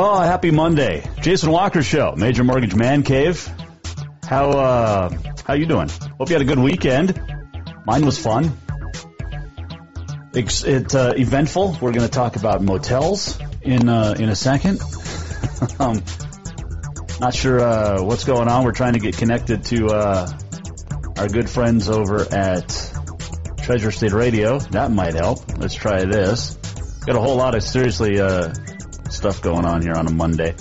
Oh, happy Monday. Jason Walker Show, Major Mortgage Man Cave. How you doing? Hope you had a good weekend. Mine was fun. It's eventful. We're going to talk about motels in a second. Not sure what's going on. We're trying to get connected to our good friends over at Treasure State Radio. That might help. Let's try this. Got a whole lot of seriously... stuff going on here on a Monday.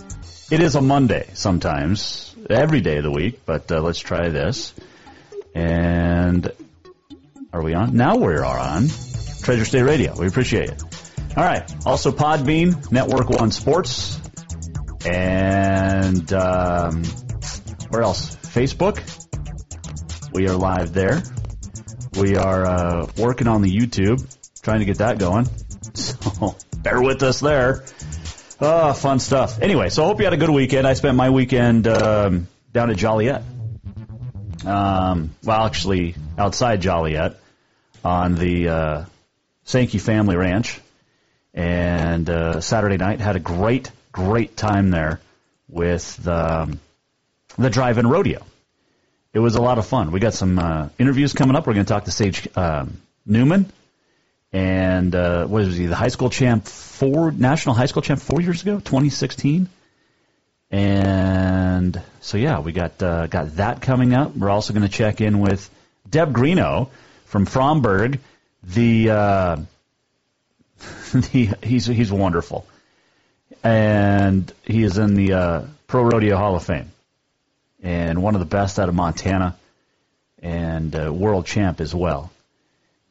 It is a Monday sometimes, every day of the week, but let's try this. And are we on? Now we're on Treasure State Radio. We appreciate it. All right. Also Podbean, Network One Sports, and where else? Facebook. We are live there. We are working on the YouTube, trying to get that going. So bear with us there. Oh, fun stuff. Anyway, so I hope you had a good weekend. I spent my weekend down at Joliet. Well, actually, outside Joliet on the Sankey Family Ranch. And Saturday night, had a great, great time there with the drive-in rodeo. It was a lot of fun. We got some interviews coming up. We're going to talk to Sage Newman. And what was he, the high school champ, national high school champ 4 years ago, 2016? And so, yeah, we got that coming up. We're also going to check in with Deb Greenough from Fromberg. He's wonderful. And he is in the Pro Rodeo Hall of Fame. And one of the best out of Montana, and world champ as well.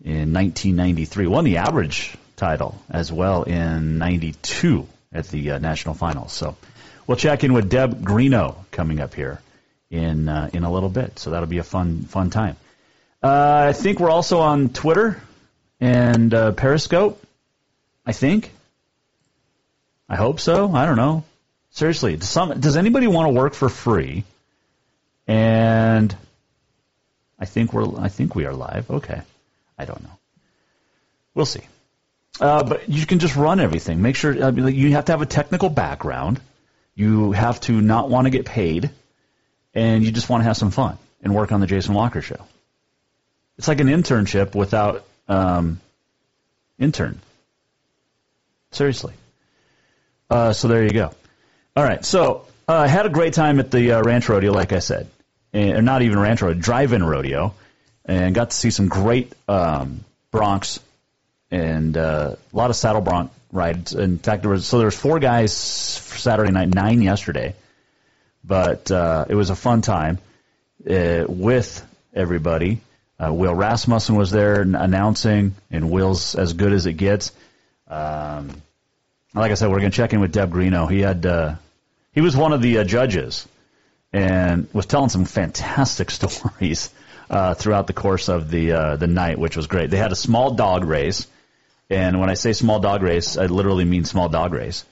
In 1993, won the average title as well in 92 at the national finals. So we'll check in with Deb Greenough coming up here in a little bit. So that'll be a fun time. I think we're also on Twitter and Periscope, I think. I hope so. I don't know. Seriously, does anybody want to work for free? And I think we are live. Okay. I don't know. We'll see. But you can just run everything. Make sure you have to have a technical background. You have to not want to get paid. And you just want to have some fun and work on The Jason Walker Show. It's like an internship without intern. Seriously. So there you go. All right. So I had a great time at the ranch rodeo, like I said. And not even ranch rodeo, drive-in rodeo. And got to see some great broncs and a lot of saddle bronc rides. In fact, there was four guys Saturday night, nine yesterday. But it was a fun time with everybody. Will Rasmussen was there announcing, and Will's as good as it gets. Like I said, we're going to check in with Deb Greenough. He was one of the judges and was telling some fantastic stories. Throughout the course of the night, which was great. They had a small dog race, and when I say small dog race, I literally mean small dog race.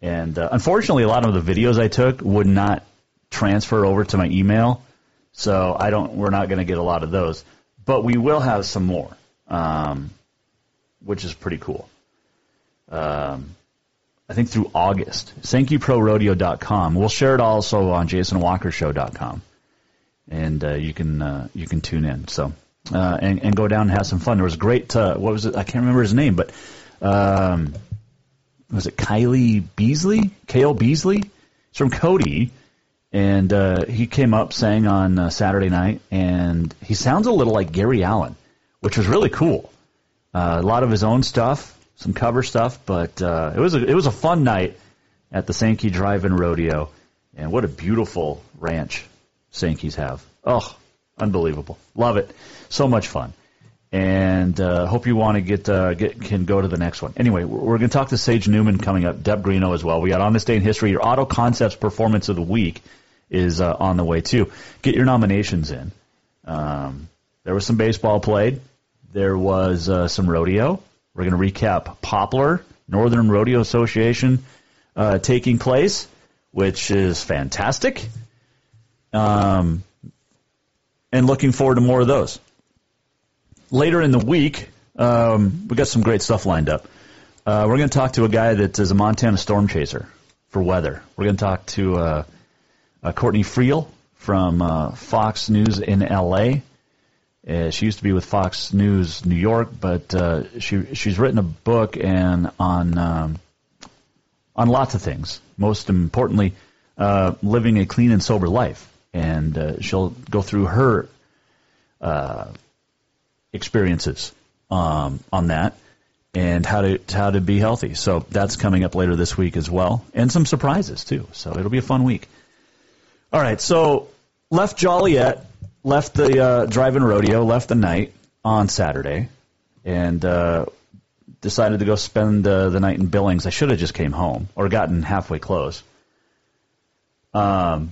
And unfortunately, a lot of the videos I took would not transfer over to my email, so we're not going to get a lot of those. But we will have some more, which is pretty cool. I think through August. ThankYouProRodeo.com. We'll share it also on JasonWalkerShow.com, and you can tune in. So and go down and have some fun. There was a great what was it? I can't remember his name, but was it Kylie Beasley? Kale Beasley? It's from Cody. And he came up, sang on Saturday night, and he sounds a little like Gary Allen, which was really cool. A lot of his own stuff, some cover stuff, but it was a fun night at the Sankey Drive-In Rodeo, and what a beautiful ranch Sankeys have. Oh, unbelievable! Love it, so much fun. And hope you want to can go to the next one. Anyway, we're going to talk to Sage Newman coming up, Deb Greenough as well. We got On This Day in History. Your Auto Concepts Performance of the Week is on the way too. Get your nominations in. There was some baseball played. There was some rodeo. We're going to recap Poplar Northern Rodeo Association taking place, which is fantastic. And looking forward to more of those. Later in the week, we got some great stuff lined up. We're going to talk to a guy that is a Montana storm chaser for weather. We're going to talk to Courtney Friel from Fox News in L.A. She used to be with Fox News New York, but she's written a book and on lots of things. Most importantly, living a clean and sober life, and she'll go through her experiences on that and how to be healthy. So that's coming up later this week as well, and some surprises too. So it'll be a fun week. All right, so left Joliet. Left the drive-in rodeo, left the night on Saturday, and decided to go spend the night in Billings. I should have just came home or gotten halfway close, because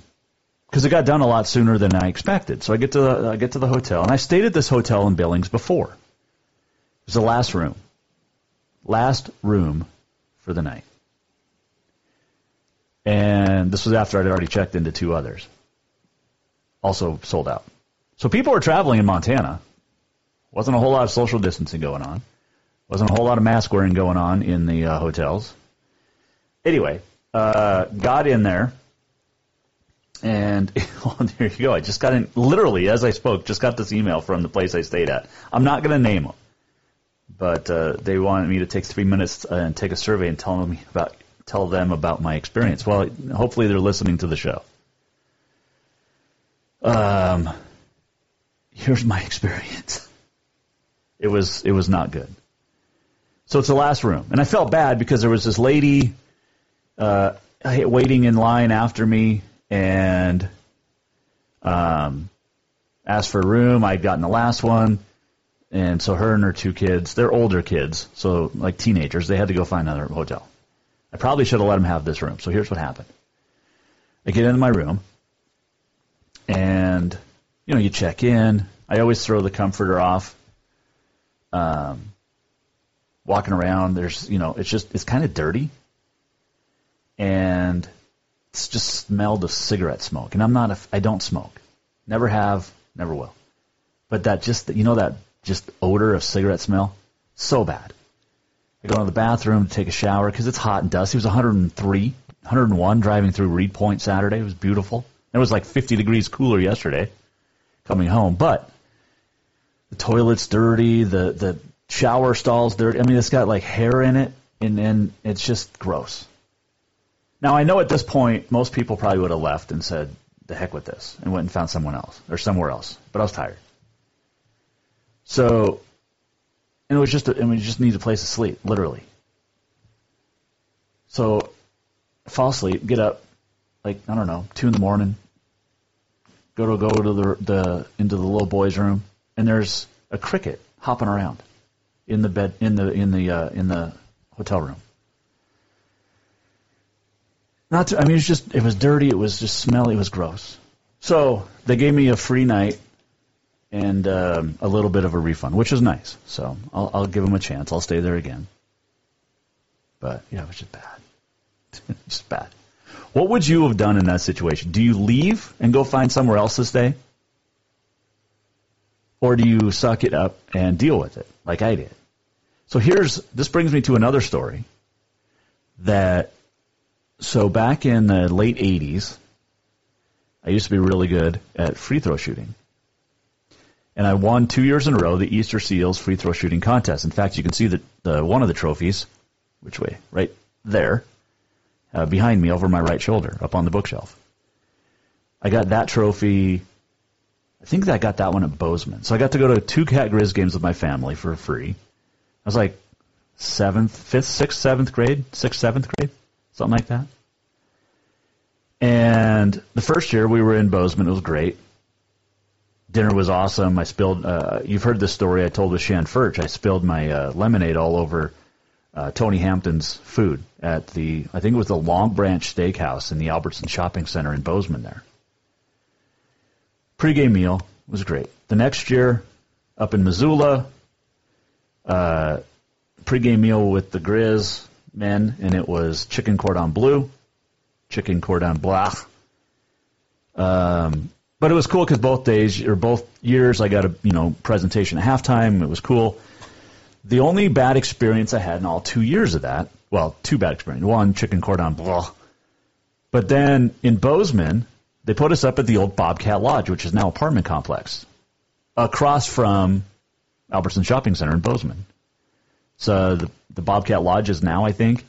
it got done a lot sooner than I expected. So I get to the hotel, and I stayed at this hotel in Billings before. It was the last room for the night, and this was after I'd already checked into two others, also sold out. So people were traveling in Montana. Wasn't a whole lot of social distancing going on. Wasn't a whole lot of mask wearing going on in the hotels. Anyway, got in there, and well, there you go. I just got in, literally, as I spoke, just got this email from the place I stayed at. I'm not going to name them, but they wanted me to take 3 minutes and take a survey and tell them about my experience. Well, hopefully they're listening to the show. Here's my experience. It was not good. So it's the last room, and I felt bad because there was this lady waiting in line after me, and asked for a room. I'd gotten the last one, and so her and her two kids, they're older kids, so like teenagers, they had to go find another hotel. I probably should have let them have this room. So here's what happened. I get into my room. And, you know, you check in. I always throw the comforter off. Walking around, there's, you know, it's kind of dirty. And it's just smelled of cigarette smoke. And I don't smoke. Never have, never will. But that odor of cigarette smell, so bad. I go to the bathroom to take a shower because it's hot and dusty. It was 101 driving through Reed Point Saturday. It was beautiful. It was like 50 degrees cooler yesterday coming home, but the toilet's dirty, the shower stall's dirty. I mean, it's got like hair in it, and it's just gross. Now, I know at this point, most people probably would have left and said, the heck with this, and went and found somewhere else, but I was tired. So, and it was we just need a place to sleep, literally. So, fall asleep, get up, like, I don't know, 2 a.m, go into the little boy's room, and there's a cricket hopping around in the bed in the hotel room. It was dirty, it was just smelly, it was gross. So they gave me a free night and a little bit of a refund, which was nice. So I'll give them a chance. I'll stay there again. But yeah, it was just bad, just bad. What would you have done in that situation? Do you leave and go find somewhere else to stay? Or do you suck it up and deal with it like I did? So this brings me to another story that, so back in the late 80s, I used to be really good at free throw shooting. And I won 2 years in a row the Easter Seals free throw shooting contest. In fact, you can see the one of the trophies, which way? Right there, behind me over my right shoulder, up on the bookshelf. I got that trophy. I think I got that one at Bozeman. So I got to go to 2 Cat Grizz games with my family for free. I was like sixth, seventh grade, something like that. And the first year we were in Bozeman, it was great. Dinner was awesome. I spilled, you've heard this story I told with Shan Furch. I spilled my lemonade all over Tony Hampton's food at the, I think it was the Long Branch Steakhouse in the Albertson Shopping Center in Bozeman there. Pre-game meal was great. The next year, up in Missoula, pre-game meal with the Grizz men, and it was chicken cordon bleu, chicken cordon bleu. But it was cool because both years I got a presentation at halftime. It was cool. The only bad experience I had in all 2 years of that, well, two bad experiences. One, chicken cordon bleu. But then in Bozeman, they put us up at the old Bobcat Lodge, which is now an apartment complex, across from Albertson Shopping Center in Bozeman. So the Bobcat Lodge is now, I think,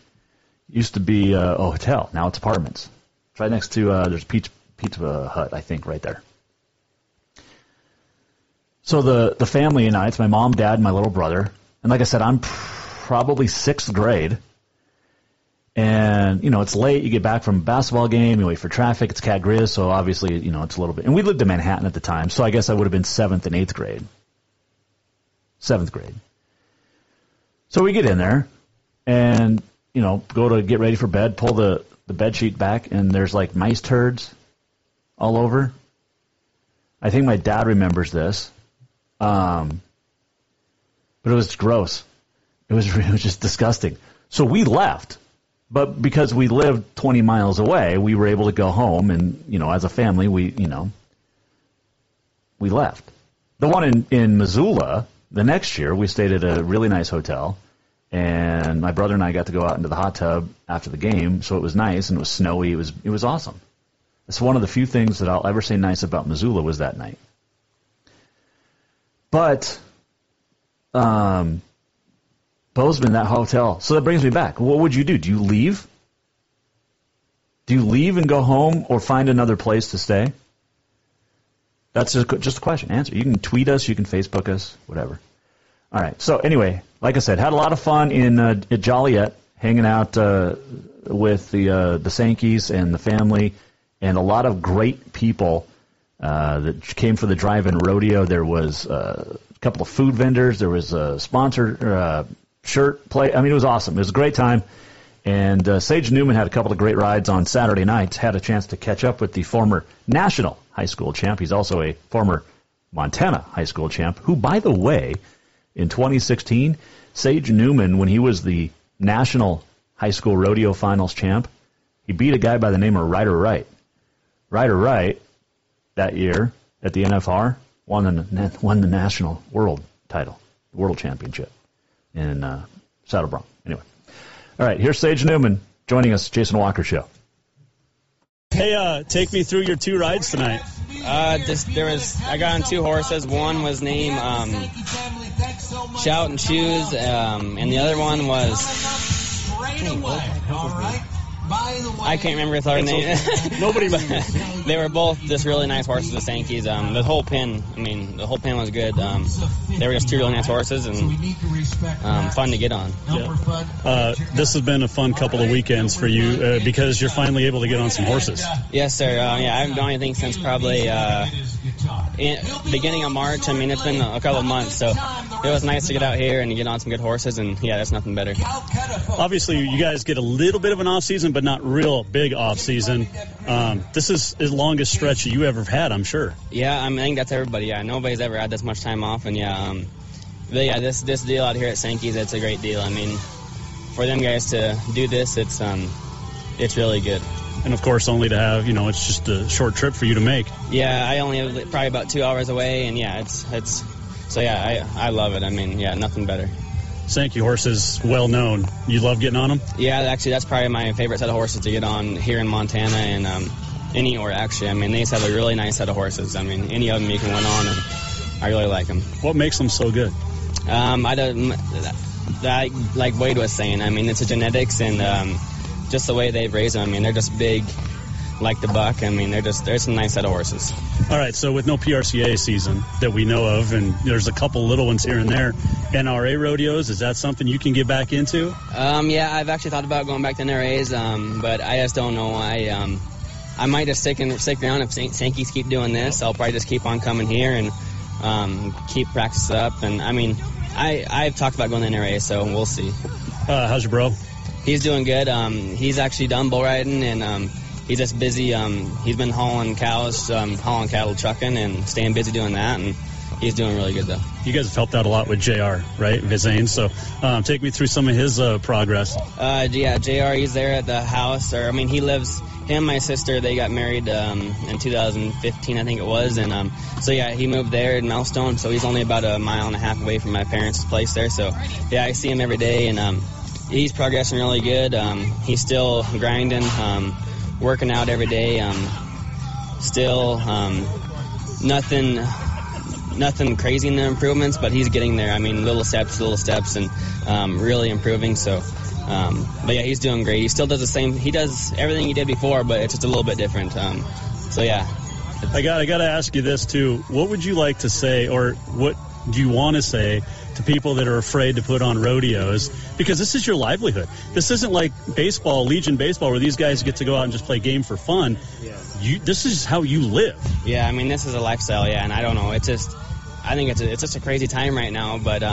used to be a hotel. Now it's apartments. It's right next to, there's Pizza Hut, I think, right there. So the family and I, it's my mom, dad, and my little brother. And like I said, I'm probably sixth grade. And, it's late. You get back from a basketball game. You wait for traffic. It's Cat Grizz, so obviously, it's a little bit. And we lived in Manhattan at the time, so I guess I would have been seventh and eighth grade. Seventh grade. So we get in there and, go to get ready for bed, pull the bed sheet back, and there's like mice turds all over. I think my dad remembers this. But it was gross. It was just disgusting. So we left. But because we lived 20 miles away, we were able to go home. And, as a family, we left. The one in Missoula, the next year, we stayed at a really nice hotel. And my brother and I got to go out into the hot tub after the game. So it was nice, and it was snowy. It was awesome. It's one of the few things that I'll ever say nice about Missoula was that night. But Bozeman, that hotel. So that brings me back. What would you do? Do you leave? Do you leave and go home or find another place to stay? That's just a question. Answer. You can tweet us. You can Facebook us. Whatever. All right. So anyway, like I said, had a lot of fun in at Joliet, hanging out with the Sankeys and the family. And a lot of great people that came for the drive-in rodeo. There was a couple of food vendors. There was a sponsor shirt play. I mean, it was awesome. It was a great time. And Sage Newman had a couple of great rides on Saturday nights. Had a chance to catch up with the former national high school champ. He's also a former Montana high school champ, who, by the way, in 2016, Sage Newman, when he was the national high school rodeo finals champ, he beat a guy by the name of Ryder Wright. Ryder Wright, that year at the NFR, won the national world title, world championship in Saddle Bronc. Anyway, all right, here's Sage Newman joining us, Jason Walker Show. Hey, take me through your two rides tonight. I got on two horses. One was named Shout and Choose, and the other one was... I can't remember his other name. Nobody. They were both just really nice horses, the Sankeys. The whole pen was good. They were just two really nice horses and fun to get on. Yeah. This has been a fun couple of weekends for you because you're finally able to get on some horses. Yes, sir. I haven't done anything since probably beginning of March. I mean, it's been a couple of months, so it was nice to get out here and get on some good horses, and, yeah, that's nothing better. Obviously, you guys get a little bit of an off-season, but not real big off-season. This is the longest stretch that you ever had, I'm sure. Yeah, I think that's everybody. Yeah, nobody's ever had this much time off, and, yeah, this deal out here at Sankey's, it's a great deal. I mean, for them guys to do this, it's really good. And, of course, only to have, it's just a short trip for you to make. Yeah, I only have probably about 2 hours away, and, yeah, it's so, yeah, I love it. I mean, yeah, nothing better. Sankey horses, well known. You love getting on them? Yeah, actually, that's probably my favorite set of horses to get on here in Montana and any or actually. I mean, they just have a really nice set of horses. I mean, any of them you can win on, and I really like them. What makes them so good? Like Wade was saying, I mean, it's the genetics and just the way they've raised them. I mean, they're just big, like the buck. I mean, they're some nice set of horses. All right, so with no PRCA season that we know of, and there's a couple little ones here and there, NRA rodeos, is that something you can get back into? Yeah, I've actually thought about going back to NRAs, but I just don't know why. I might just stick around. If Sankeys keep doing this, I'll probably just keep on coming here and keep practice up. And, I mean, I've talked about going to NRA, so we'll see. How's your bro? He's doing good. He's actually done bull riding, and he's just busy. He's been hauling cows, hauling cattle, trucking, and staying busy doing that. And he's doing really good, though. You guys have helped out a lot with J.R., right, Vizane? So take me through some of his progress. Yeah, J.R., he's there at the house. He lives... Him and my sister, they got married in 2015, I think it was. And so, yeah, he moved there in Milestone. So he's only about a mile and a half away from my parents' place there. So, yeah, I see him every day. And he's progressing really good. He's still grinding, working out every day. Still nothing crazy in the improvements, but he's getting there. I mean, little steps, and really improving. So. But yeah, he's doing great. He still does the same. He does everything he did before, but it's just a little bit different. So yeah. I got to ask you this too. What would you like to say, or what do you want to say to people that are afraid to put on rodeos? Because this is your livelihood. This isn't like baseball, Legion baseball, where these guys get to go out and just play game for fun. Yeah. This is how you live. Yeah, I mean, this is a lifestyle. Yeah, and I don't know. It's just, I think it's just a crazy time right now, but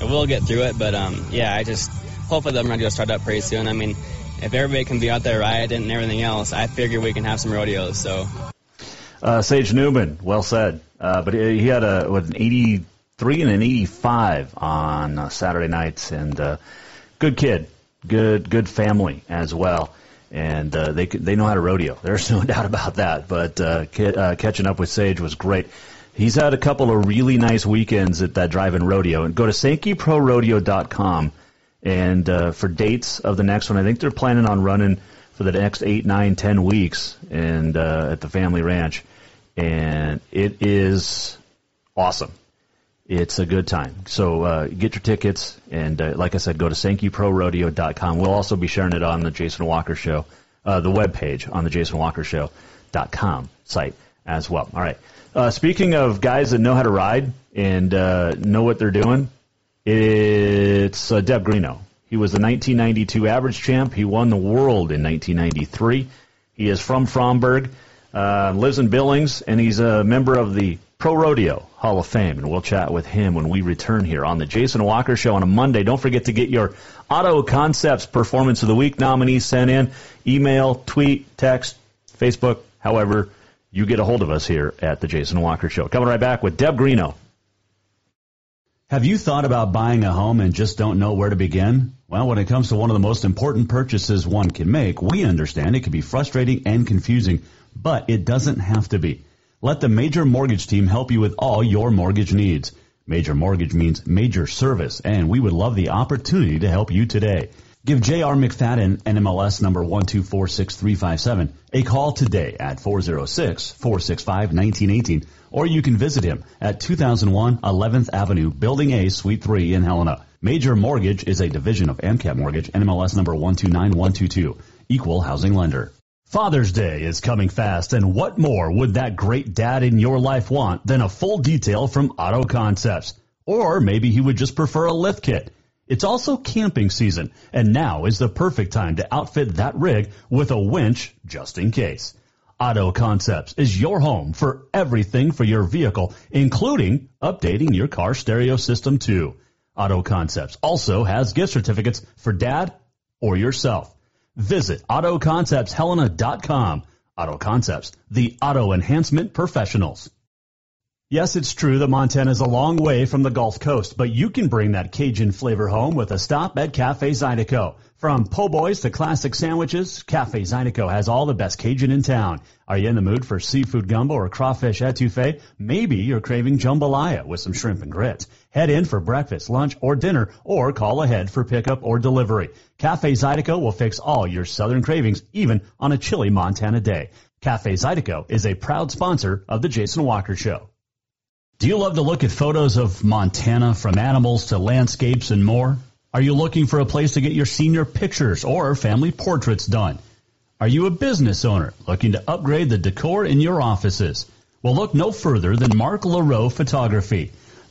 we'll get through it. But yeah, hopefully the rodeo will start up pretty soon. I mean, if everybody can be out there riding and everything else, I figure we can have some rodeos. So, Sage Newman, well said. But he had an 83 and an 85 on Saturday nights, and good kid, good family as well. And they know how to rodeo. There's no doubt about that. But catching up with Sage was great. He's had a couple of really nice weekends at that drive-in rodeo. And go to SankeyProRodeo.com. And for dates of the next one, I think they're planning on running for the next 8, 9, 10 weeks and at the family ranch. And it is awesome. It's a good time. So get your tickets. And like I said, go to SankeyProRodeo.com. We'll also be sharing it on the Jason Walker Show, the webpage on the JasonWalkerShow.com site as well. All right. Speaking of guys that know how to ride and know what they're doing, it's Deb Greenough. He was the 1992 average champ. He won the world in 1993. He is from Fromberg, lives in Billings, and he's a member of the Pro Rodeo Hall of Fame. And we'll chat with him when we return here on the Jason Walker Show on a Monday. Don't forget to get your Auto Concepts Performance of the Week nominees sent in. Email, tweet, text, Facebook, however you get a hold of us here at the Jason Walker Show. Coming right back with Deb Greenough. Have you thought about buying a home and just don't know where to begin? Well, when it comes to one of the most important purchases one can make, we understand it can be frustrating and confusing, but it doesn't have to be. Let the Major Mortgage team help you with all your mortgage needs. Major Mortgage means major service, and we would love the opportunity to help you today. Give J.R. McFadden, NMLS number 1246357, a call today at 406-465-1918. Or you can visit him at 2001 11th Avenue, Building A, Suite 3 in Helena. Major Mortgage is a division of AmCap Mortgage, NMLS number 129122, equal housing lender. Father's Day is coming fast, and what more would that great dad in your life want than a full detail from Auto Concepts? Or maybe he would just prefer a lift kit. It's also camping season, and now is the perfect time to outfit that rig with a winch just in case. Auto Concepts is your home for everything for your vehicle, including updating your car stereo system too. Auto Concepts also has gift certificates for dad or yourself. Visit AutoConceptsHelena.com. Auto Concepts, the auto enhancement professionals. Yes, it's true that Montana is a long way from the Gulf Coast, but you can bring that Cajun flavor home with a stop at Cafe Zydeco. From po' boys to classic sandwiches, Cafe Zydeco has all the best Cajun in town. Are you in the mood for seafood gumbo or crawfish etouffee? Maybe you're craving jambalaya with some shrimp and grits. Head in for breakfast, lunch, or dinner, or call ahead for pickup or delivery. Cafe Zydeco will fix all your southern cravings, even on a chilly Montana day. Cafe Zydeco is a proud sponsor of The Jason Walker Show. Do you love to look at photos of Montana, from animals to landscapes and more? Are you looking for a place to get your senior pictures or family portraits done? Are you a business owner looking to upgrade the decor in your offices? Well, look no further than Mark LaRoe Photography.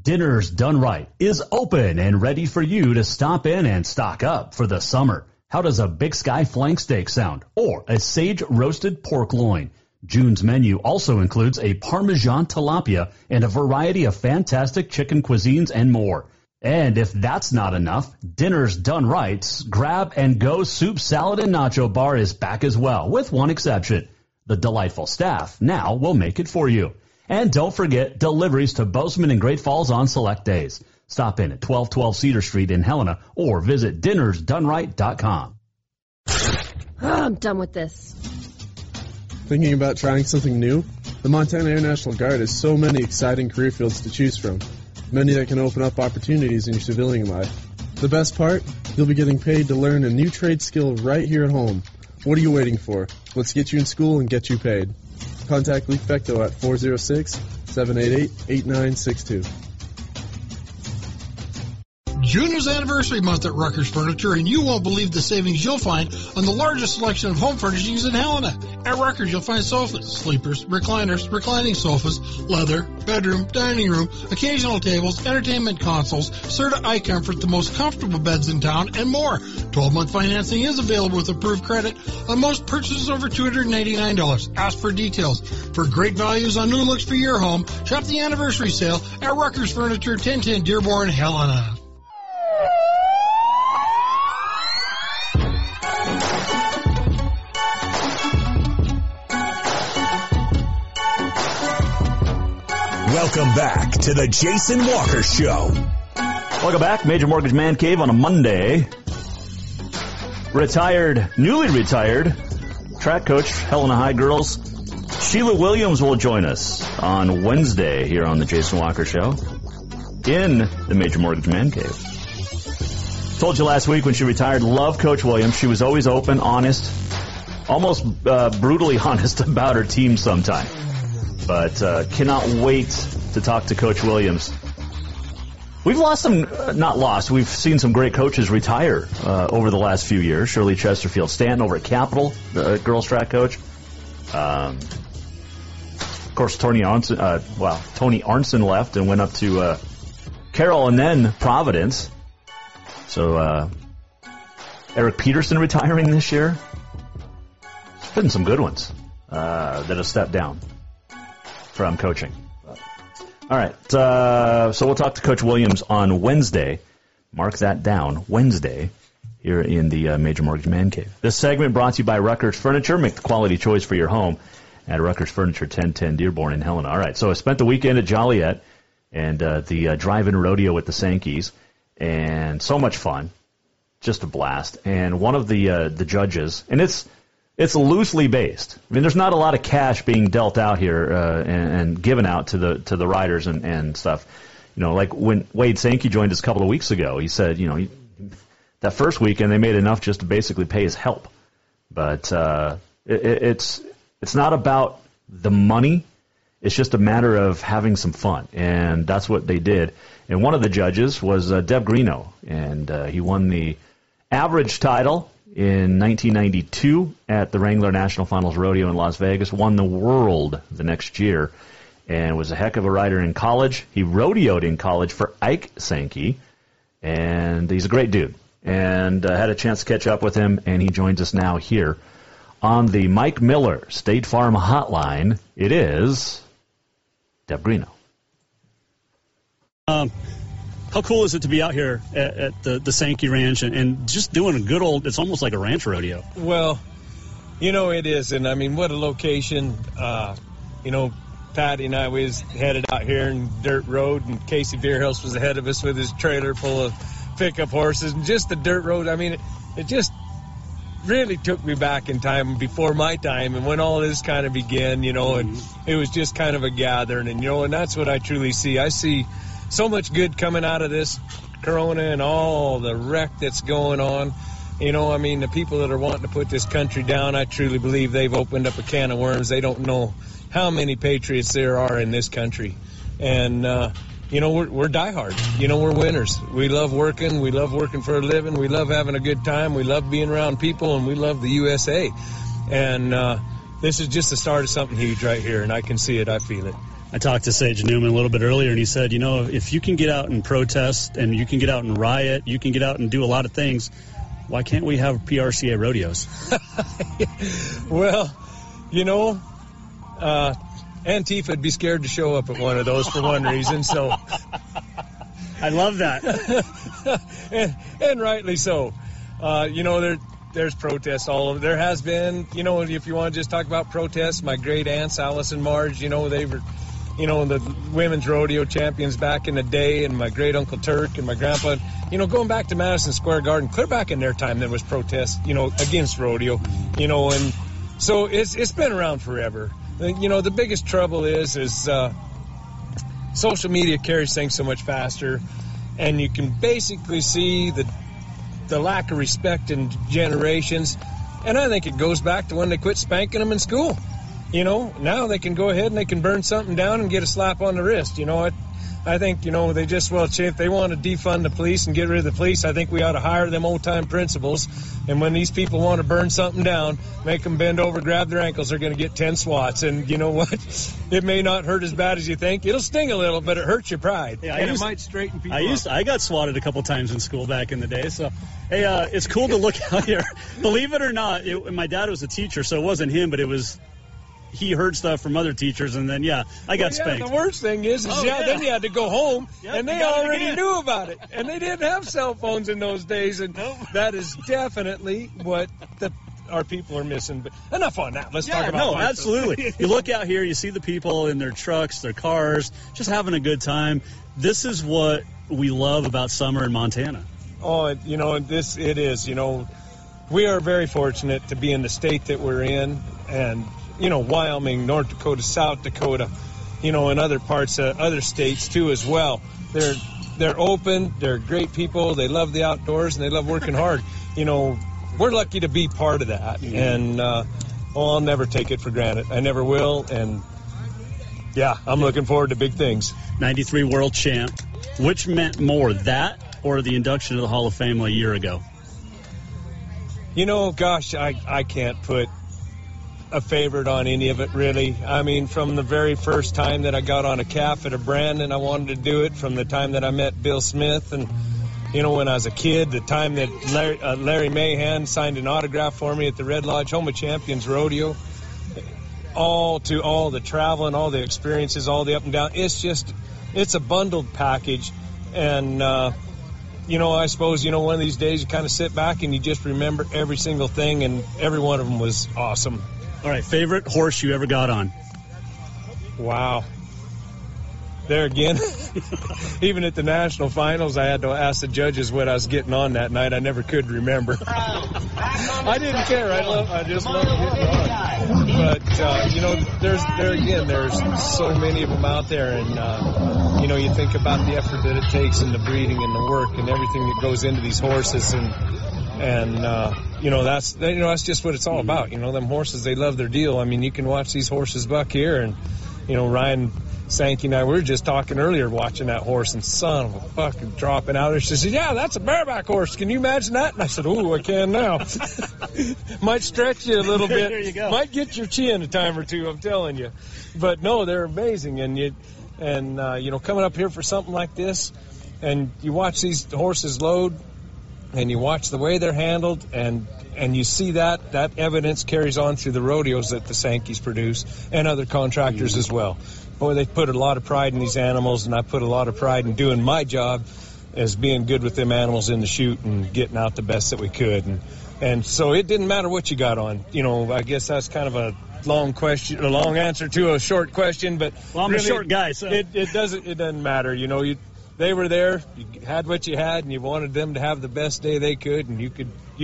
Dinner's Done Right is open and ready for you to stop in and stock up for the summer. How does a Big Sky flank steak sound, or a Sage roasted pork loin? June's menu also includes a Parmesan tilapia and a variety of fantastic chicken cuisines and more. And if that's not enough, Dinner's Done Right's grab-and-go soup, salad, and nacho bar is back as well, with one exception. The delightful staff now will make it for you. And don't forget deliveries to Bozeman and Great Falls on select days. Stop in at 1212 Cedar Street in Helena or visit dinnersdoneright.com. Oh, I'm done with this. Thinking about trying something new? The Montana Air National Guard has so many exciting career fields to choose from, many that can open up opportunities in your civilian life. The best part? You'll be getting paid to learn a new trade skill right here at home. What are you waiting for? Let's get you in school and get you paid. Contact Lee Fecto at 406-788-8962. Junior's Anniversary Month at Rutgers Furniture, and you won't believe the savings you'll find on the largest selection of home furnishings in Helena. At Rutgers, you'll find sofas, sleepers, recliners, reclining sofas, leather, bedroom, dining room, occasional tables, entertainment consoles, Serta iComfort, the most comfortable beds in town, and more. 12-month financing is available with approved credit on most purchases over $289. Ask for details. For great values on new looks for your home, shop the anniversary sale at Rutgers Furniture, 1010 Dearborn, Helena. Welcome back to the Jason Walker Show. Welcome back. Major Mortgage Man Cave on a Monday. Newly retired track coach, Helena High girls, Sheila Williams will join us on Wednesday here on the Jason Walker Show in the Major Mortgage Man Cave. Told you last week when she retired, love Coach Williams. She was always open, honest, almost brutally honest about her team sometimes. But cannot wait to talk to Coach Williams. We've lost some, we've seen some great coaches retire over the last few years. Shirley Chesterfield Stanton over at Capital, the girls track coach. Of course, Tony Arnson left and went up to Carroll and then Providence. So Eric Peterson retiring this year. There's been some good ones that have stepped down from coaching. All right, so we'll talk to Coach Williams on Wednesday. Mark that down, Wednesday, here in the Major Mortgage Man Cave. This segment brought to you by Rutgers Furniture. Make the quality choice for your home at Rutgers Furniture, 1010 Dearborn in Helena. All right, so I spent the weekend at Joliet and the drive-in rodeo with the Sankeys, and so much fun, just a blast. And one of the judges, and it's loosely based. I mean, there's not a lot of cash being dealt out here and given out to the riders and stuff. You know, like when Wade Sankey joined us a couple of weeks ago, he said, you know, that first weekend they made enough just to basically pay his help. But it's not about the money. It's just a matter of having some fun, and that's what they did. And one of the judges was Deb Greenough, and he won the average title in 1992 at the Wrangler National Finals Rodeo in Las Vegas, won the world the next year, and was a heck of a rider in college. He rodeoed in college for Ike Sankey, and he's a great dude. And I had a chance to catch up with him, and he joins us now here on the Mike Miller State Farm Hotline. It is... Deb Greenough. How cool is it to be out here at the Sankey Ranch and just doing a good old, it's almost like a ranch rodeo? Well, you know, it is. And, I mean, what a location. You know, Patty and I, we was headed out here in dirt road, and Casey Beerhouse was ahead of us with his trailer full of pickup horses. And just the dirt road, I mean, it just really took me back in time before my time and when all this kind of began, you know, and it was just kind of a gathering, and, you know, and that's what I truly see. I see so much good coming out of this corona and all the wreck that's going on. You know, I mean, the people that are wanting to put this country down, I truly believe they've opened up a can of worms. They don't know how many patriots there are in this country. And, you know, we're diehard. You know, we're winners. We love working. We love working for a living. We love having a good time. We love being around people, and we love the USA. And this is just the start of something huge right here, and I can see it. I feel it. I talked to Sage Newman a little bit earlier, and he said, you know, if you can get out and protest and you can get out and riot, you can get out and do a lot of things, why can't we have PRCA rodeos? Well, you know, Antifa would be scared to show up at one of those for one reason, so. I love that. and rightly so. You know, there's protests all over. There has been, you know, if you want to just talk about protests, my great aunts, Alice and Marge, you know, they were, you know, the women's rodeo champions back in the day, and my great Uncle Turk and my grandpa, you know, going back to Madison Square Garden, clear back in their time, there was protests, you know, against rodeo, you know, and so it's been around forever. You know, the biggest trouble is social media carries things so much faster, and you can basically see the lack of respect in generations. And I think it goes back to when they quit spanking them in school. You know, now they can go ahead and they can burn something down and get a slap on the wrist. You know, I think, you know, they just, well, if they want to defund the police and get rid of the police, I think we ought to hire them old-time principals. And when these people want to burn something down, make them bend over, grab their ankles, they're going to get 10 swats. And you know what? It may not hurt as bad as you think. It'll sting a little, but it hurts your pride. Yeah, and it might straighten people up. I got swatted a couple times in school back in the day, so... Hey, it's cool to look out here. Believe it or not, my dad was a teacher, so it wasn't him, but it was... He heard stuff from other teachers, and then, I got spanked. The worst thing is then you had to go home, and they already knew about it. And they didn't have cell phones in those days, and that is definitely what our people are missing. But enough on that. Let's talk about that. No, absolutely. You look out here, you see the people in their trucks, their cars, just having a good time. This is what we love about summer in Montana. Oh, you know, it is. You know, we are very fortunate to be in the state that we're in, and... You know, Wyoming, North Dakota, South Dakota, you know, and other parts of other states, too, as well. They're open. They're great people. They love the outdoors, and they love working hard. You know, we're lucky to be part of that, and I'll never take it for granted. I never will, and, I'm looking forward to big things. 93 world champ. Which meant more, that or the induction to the Hall of Fame a year ago? You know, gosh, I can't put a favorite on any of it, really. I mean, from the very first time that I got on a calf at a brand and I wanted to do it, from the time that I met Bill Smith, and, you know, when I was a kid, the time that Larry Mahan signed an autograph for me at the Red Lodge Home of Champions Rodeo, all the travel and all the experiences, all the up and down, it's a bundled package. And you know, I suppose, you know, one of these days you kind of sit back and you just remember every single thing, and every one of them was awesome. All right, favorite horse you ever got on? Wow. There again, even at the national finals, I had to ask the judges what I was getting on that night. I never could remember. I didn't care. I just loved getting on. But, you know, there again, there's so many of them out there, and You know, you think about the effort that it takes and the breeding and the work and everything that goes into these horses, and that's just what it's all about. You know, them horses, they love their deal. I mean, you can watch these horses buck here, and you know, Ryan Sankey and I, we were just talking earlier watching that horse, and son of a fucking dropping out there. She said, yeah, that's a bareback horse. Can you imagine that? And I said, ooh, I can now. Might stretch you a little bit. There you go. Might get your chin a time or two, I'm telling you. But, no, they're amazing. And coming up here for something like this, and you watch these horses load, and you watch the way they're handled, and you see that evidence carries on through the rodeos that the Sankeys produce and other contractors as well. Boy, they put a lot of pride in these animals, and I put a lot of pride in doing my job as being good with them animals in the chute and getting out the best that we could. And so it didn't matter what you got on. You know, I guess that's kind of a long answer to a short question, but well, I'm really a short guy, so it doesn't matter. You know, they were there, you had what you had, and you wanted them to have the best day they could, and you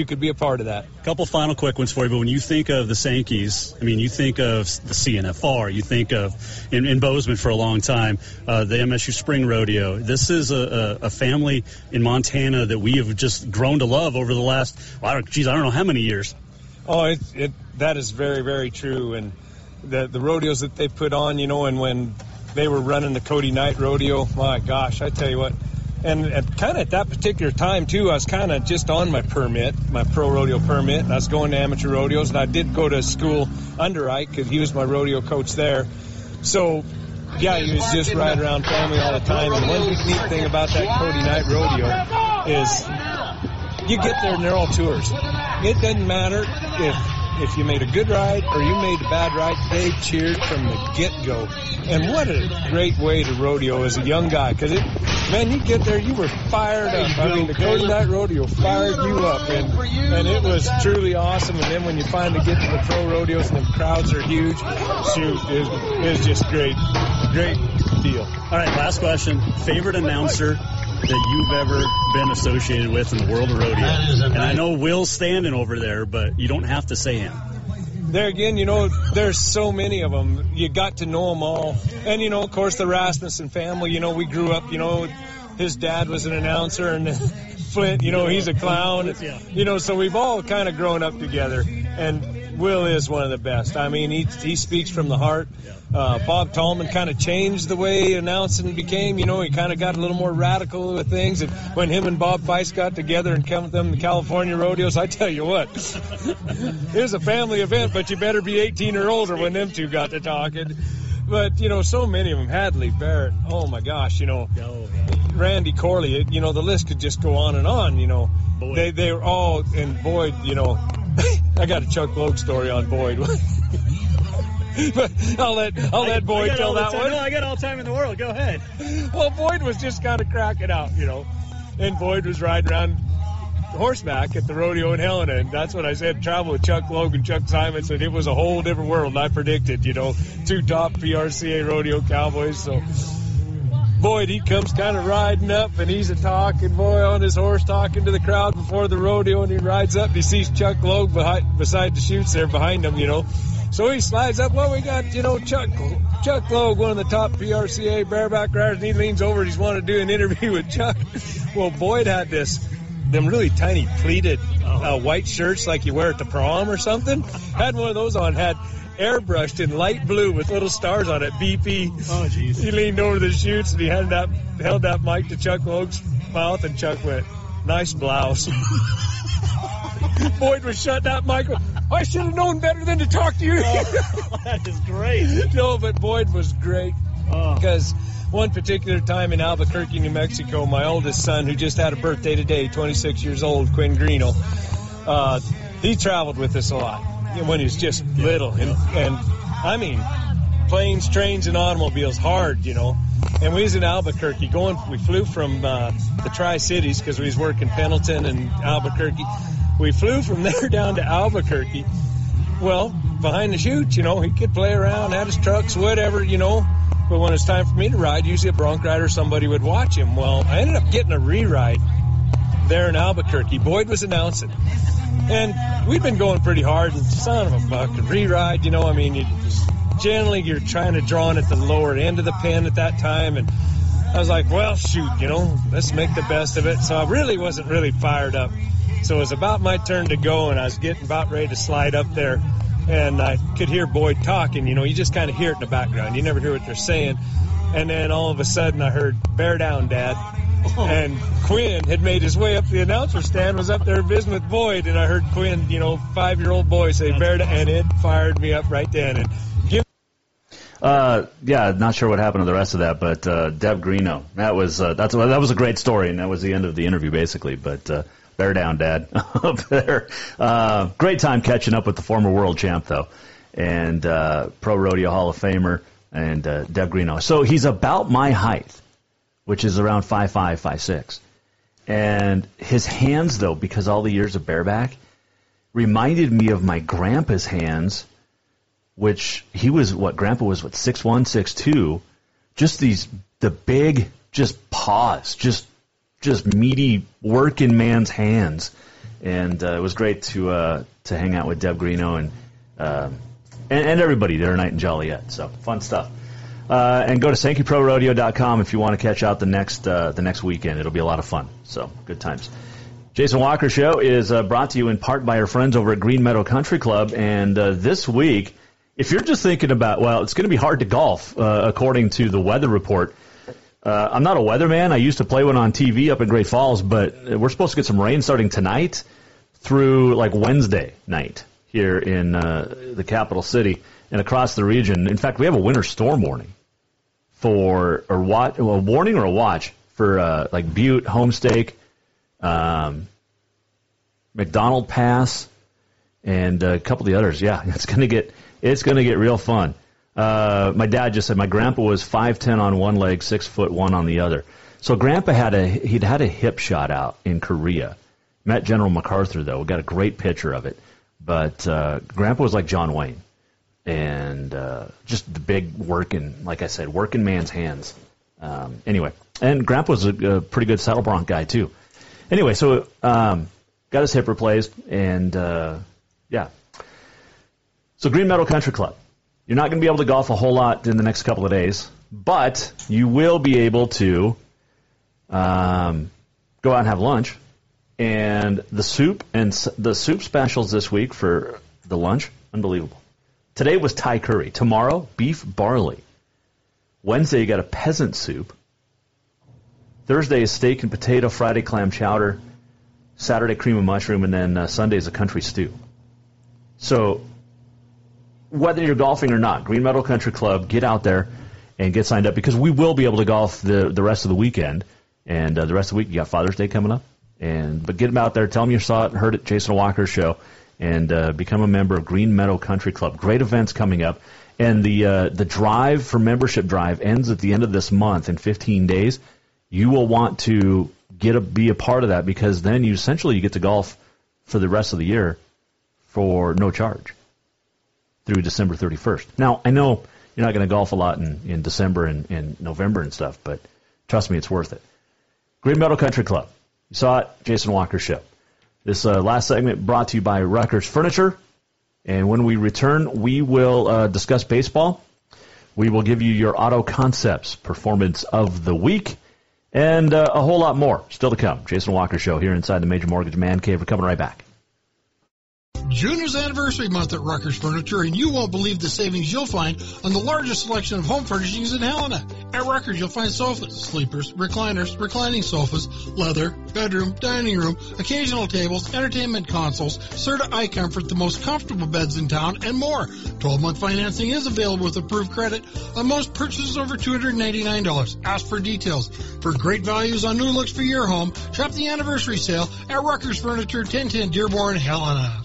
could be a part of that. A couple final quick ones for you, but when you think of the Sankeys, I mean, you think of the CNFR, you think of, in Bozeman for a long time, the MSU Spring Rodeo. This is a family in Montana that we have just grown to love over the last, I don't know how many years. Oh, that is very, very true, and the rodeos that they put on, you know, and when they were running the Cody Knight Rodeo, my gosh, I tell you what. And kind of at that particular time, too, I was kind of just on my permit, my pro rodeo permit, and I was going to amateur rodeos, and I did go to school under Ike because he was my rodeo coach there. So, yeah, he was just riding around family all the time. And one neat thing about that Cody Knight Rodeo is you get there and they're all tours. It doesn't matter if you made a good ride or you made a bad ride, they cheered from the get-go. And what a great way to rodeo as a young guy, because, man, you get there, you were fired up. I mean, the Cody Knight Rodeo fired you up, and it was truly awesome. And then when you finally get to the pro rodeos and the crowds are huge, shoot, it was just great, great deal. All right, last question. Favorite announcer that you've ever been associated with in the world of rodeo? And I know Will's standing over there, but you don't have to say him. There again, you know, there's so many of them. You got to know them all. And, you know, of course, the Rasmussen family, you know, we grew up, you know, his dad was an announcer, and Flint, you know, he's a clown. You know, so we've all kind of grown up together. And Will is one of the best. I mean, he speaks from the heart. Bob Tallman kind of changed the way announcing became. You know, he kind of got a little more radical with things. And when him and Bob Bice got together and come with them to California rodeos, I tell you what, it was a family event, but you better be 18 or older when them two got to talking. But, you know, so many of them. Hadley, Barrett, oh, my gosh, you know. Randy Corley, you know, the list could just go on, you know. Boyd. They were all, and Boyd, you know, I got a Chuck Logue story on Boyd. But I'll let Boyd tell that one. No, I got all time in the world. Go ahead. Well, Boyd was just kind of cracking out, you know. And Boyd was riding around horseback at the rodeo in Helena, and that's what I said. Travel with Chuck Logue and Chuck Simons, and it was a whole different world. And I predicted, you know, two top PRCA rodeo cowboys. So Boyd, he comes kind of riding up, and he's a talking boy on his horse, talking to the crowd before the rodeo. And he rides up, and he sees Chuck Logue beside the chutes there behind him, you know. So he slides up. Well, we got, you know, Chuck Logue, one of the top PRCA bareback riders, and he leans over. He's wanting to do an interview with Chuck. Well, Boyd had them really tiny pleated white shirts like you wear at the prom or something. Had one of those on, had airbrushed in light blue with little stars on it, BP. Oh, jeez. He leaned over the chutes, and he held that mic to Chuck Logue's mouth, and Chuck went, nice blouse. Boyd was shut that mic. I should have known better than to talk to you. Oh, that is great. No, but Boyd was great. Because one particular time in Albuquerque, New Mexico, my oldest son, who just had a birthday today, 26 years old, Quinn Greenough, he traveled with us a lot when he was just little. And I mean, planes, trains, and automobiles, hard, you know. And we was in Albuquerque we flew from the Tri-Cities because we was working Pendleton and Albuquerque. We flew from there down to Albuquerque. Well, behind the chute, you know, he could play around, had his trucks, whatever, you know. But when it's time for me to ride, usually a bronc rider or somebody would watch him. Well, I ended up getting a re-ride there in Albuquerque. Boyd was announcing. And we'd been going pretty hard, and son of a buck, a re-ride, you know, I mean, generally you're trying to draw in at the lower end of the pen at that time, and I was like, well, shoot, you know, let's make the best of it. So I really wasn't really fired up. So it was about my turn to go, and I was getting about ready to slide up there. And I could hear Boyd talking, you know, you just kind of hear it in the background. You never hear what they're saying. And then all of a sudden I heard, "Bear down, Dad." Oh. And Quinn had made his way up the announcer stand, was up there visiting with Boyd, and I heard Quinn, you know, 5-year-old boy say, "Bear down," and it fired me up right then. And yeah, not sure what happened to the rest of that, but Deb Greenough, that was a great story, and that was the end of the interview basically. But "Bear down, Dad," up there. Great time catching up with the former world champ though, and Pro Rodeo Hall of Famer, and Deb Greenough. So he's about my height, which is around 5'5", 5'6". And his hands, though, because all the years of bareback, reminded me of my grandpa's hands, which he was, grandpa was, 6'1", 6'2". Just the big, just paws, just meaty, working man's hands. And it was great to hang out with Deb Greenough and everybody there night in Joliet. So, fun stuff. And go to SankyProRodeo.com if you want to catch out the next weekend. It'll be a lot of fun. So, good times. Jason Walker Show is brought to you in part by our friends over at Green Meadow Country Club. And this week, if you're just thinking about, well, it's going to be hard to golf, according to the weather report. I'm not a weatherman. I used to play one on TV up in Great Falls, but we're supposed to get some rain starting tonight through, like, Wednesday night here in the capital city and across the region. In fact, we have a winter storm warning for like Butte, Homestake, McDonald Pass, and a couple of the others. Yeah, it's gonna get real fun. My dad just said my grandpa was 5'10" on one leg, 6'1" on the other. So grandpa had a hip shot out in Korea. Met General MacArthur though. We got a great picture of it. But grandpa was like John Wayne, and just the big working, like I said, working man's hands. Anyway, and grandpa was a pretty good Saddle Bronc guy too. Anyway, so got his hip replaced, and yeah. So Green Meadow Country Club. You're not going to be able to golf a whole lot in the next couple of days, but you will be able to go out and have lunch. And the soup specials this week for the lunch, unbelievable. Today was Thai curry. Tomorrow, beef barley. Wednesday, you got a peasant soup. Thursday is steak and potato. Friday, clam chowder. Saturday, cream of mushroom. And then Sunday is a country stew. So whether you're golfing or not, Green Meadow Country Club, get out there and get signed up, because we will be able to golf the rest of the weekend. And the rest of the week, you got Father's Day coming up. But get them out there. Tell them you saw it, heard it, Jason Walker's show, and become a member of Green Meadow Country Club. Great events coming up. And the drive for membership drive ends at the end of this month in 15 days. You will want to be a part of that, because then you get to golf for the rest of the year for no charge through December 31st. Now, I know you're not going to golf a lot in December and November and stuff, but trust me, it's worth it. Green Meadow Country Club. You saw it, Jason Walker Show. This last segment brought to you by Rutgers Furniture. And when we return, we will discuss baseball. We will give you your Auto Concepts Performance of the Week and a whole lot more still to come. Jason Walker Show here inside the Major Mortgage Man Cave. We're coming right back. June is anniversary month at Rutgers Furniture, and you won't believe the savings you'll find on the largest selection of home furnishings in Helena. At Rutgers, you'll find sofas, sleepers, recliners, reclining sofas, leather, bedroom, dining room, occasional tables, entertainment consoles, Serta iComfort, the most comfortable beds in town, and more. 12-month financing is available with approved credit on most purchases over $299. Ask for details. For great values on new looks for your home, shop the anniversary sale at Rutgers Furniture, 1010 Dearborn, Helena.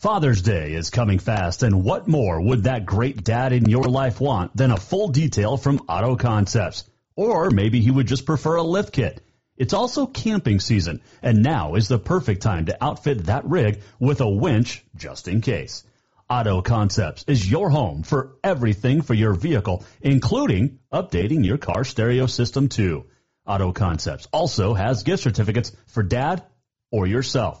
Father's Day is coming fast, and what more would that great dad in your life want than a full detail from Auto Concepts? Or maybe he would just prefer a lift kit. It's also camping season, and now is the perfect time to outfit that rig with a winch just in case. Auto Concepts is your home for everything for your vehicle, including updating your car stereo system too. Auto Concepts also has gift certificates for dad or yourself.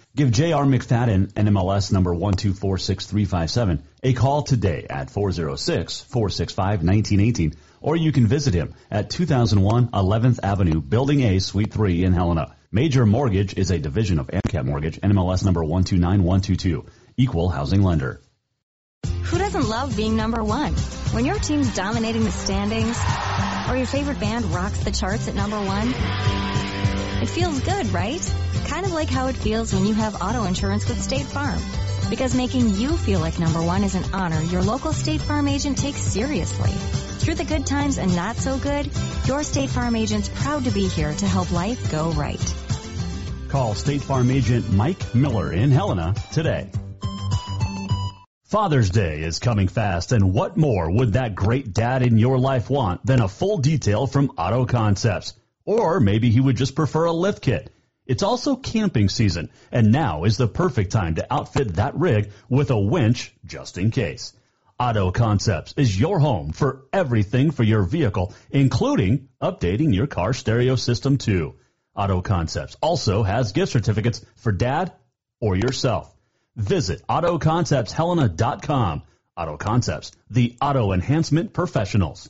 Give J.R. McFadden, NMLS number 1246357, a call today at 406-465-1918, or you can visit him at 2001 11th Avenue, Building A, Suite 3 in Helena. Major Mortgage is a division of AmCap Mortgage, NMLS number 129122, equal housing lender. Who doesn't love being number one? When your team's dominating the standings or your favorite band rocks the charts at number one, it feels good, right? Kind of like how it feels when you have auto insurance with State Farm. Because making you feel like number one is an honor your local State Farm agent takes seriously. Through the good times and not so good, your State Farm agent's proud to be here to help life go right. Call State Farm agent Mike Miller in Helena today. Father's Day is coming fast, and what more would that great dad in your life want than a full detail from Auto Concepts? Or maybe he would just prefer a lift kit. It's also camping season, and now is the perfect time to outfit that rig with a winch just in case. Auto Concepts is your home for everything for your vehicle, including updating your car stereo system too. Auto Concepts also has gift certificates for dad or yourself. Visit AutoConceptsHelena.com. Auto Concepts, the auto enhancement professionals.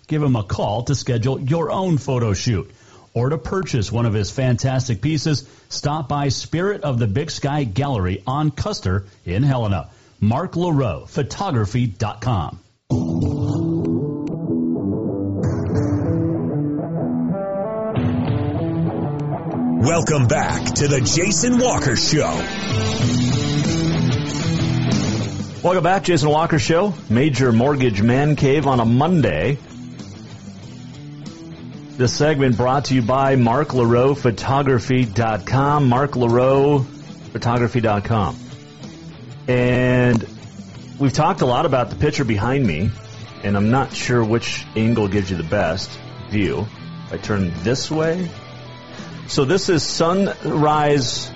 give him a call to schedule your own photo shoot. Or to purchase one of his fantastic pieces, stop by Spirit of the Big Sky Gallery on Custer in Helena. MarkLaRoePhotography.com. Welcome back to the Jason Walker Show. Welcome back, Jason Walker Show. Major Mortgage Man Cave on a Monday. This segment brought to you by MarkLaRoePhotography.com, MarkLaRoePhotography.com. And we've talked a lot about the picture behind me, and I'm not sure which angle gives you the best view. If I turn this way... So this is sunrise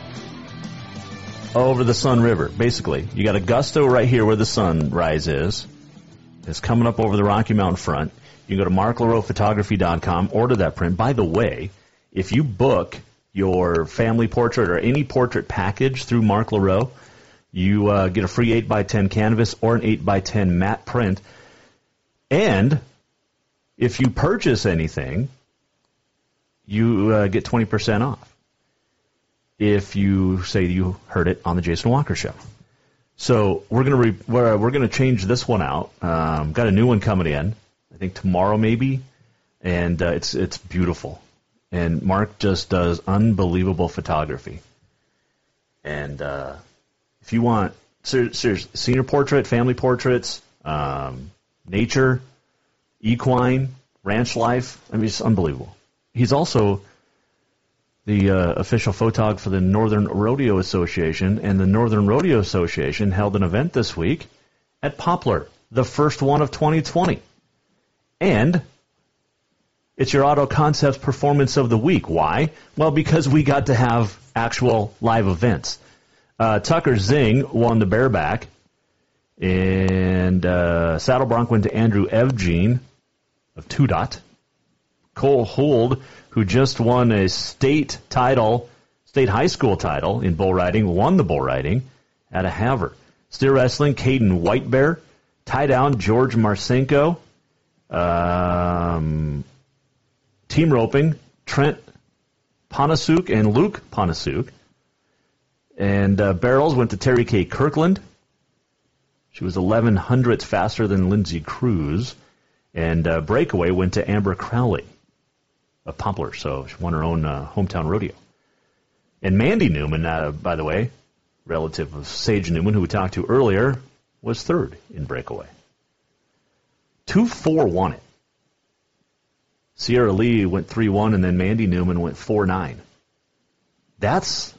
over the Sun River, basically. You got Augusta right here where the sunrise is. It's coming up over the Rocky Mountain front. You can go to MarkLaRoePhotography.com, order that print. By the way, if you book your family portrait or any portrait package through Mark LaRoe, you get a free 8x10 canvas or an 8x10 matte print. And if you purchase anything, you get 20% off if you say you heard it on the Jason Walker Show. So we're gonna change this one out. Got a new one coming in, I think tomorrow maybe, and it's beautiful. And Mark just does unbelievable photography. And if you want seriously, senior portrait, family portraits, nature, equine, ranch life, I mean, it's unbelievable. He's also the official photog for the Northern Rodeo Association, and the Northern Rodeo Association held an event this week at Poplar, the first one of 2020. And it's your Auto Concepts Performance of the Week. Why? Well, because we got to have actual live events. Tucker Zing won the bareback, and Saddle Bronc went to Andrew Evgene of Two Dot. Cole Hold, who just won a state title, state high school title in bull riding, won the bull riding at a Havre. Steer wrestling, Caden Whitebear. Tie down, George Marsenko. Team roping, Trent Ponasuk and Luke Ponasuk. And barrels went to Terry K. Kirkland. She was 11 hundredths faster than Lindsay Cruz. And breakaway went to Amber Crowley of Poplar, so she won her own hometown rodeo. And Mandy Newman, by the way, relative of Sage Newman, who we talked to earlier, was third in breakaway. 2-4 won it. Sierra Lee went 3-1, and then Mandy Newman went 4-9. That's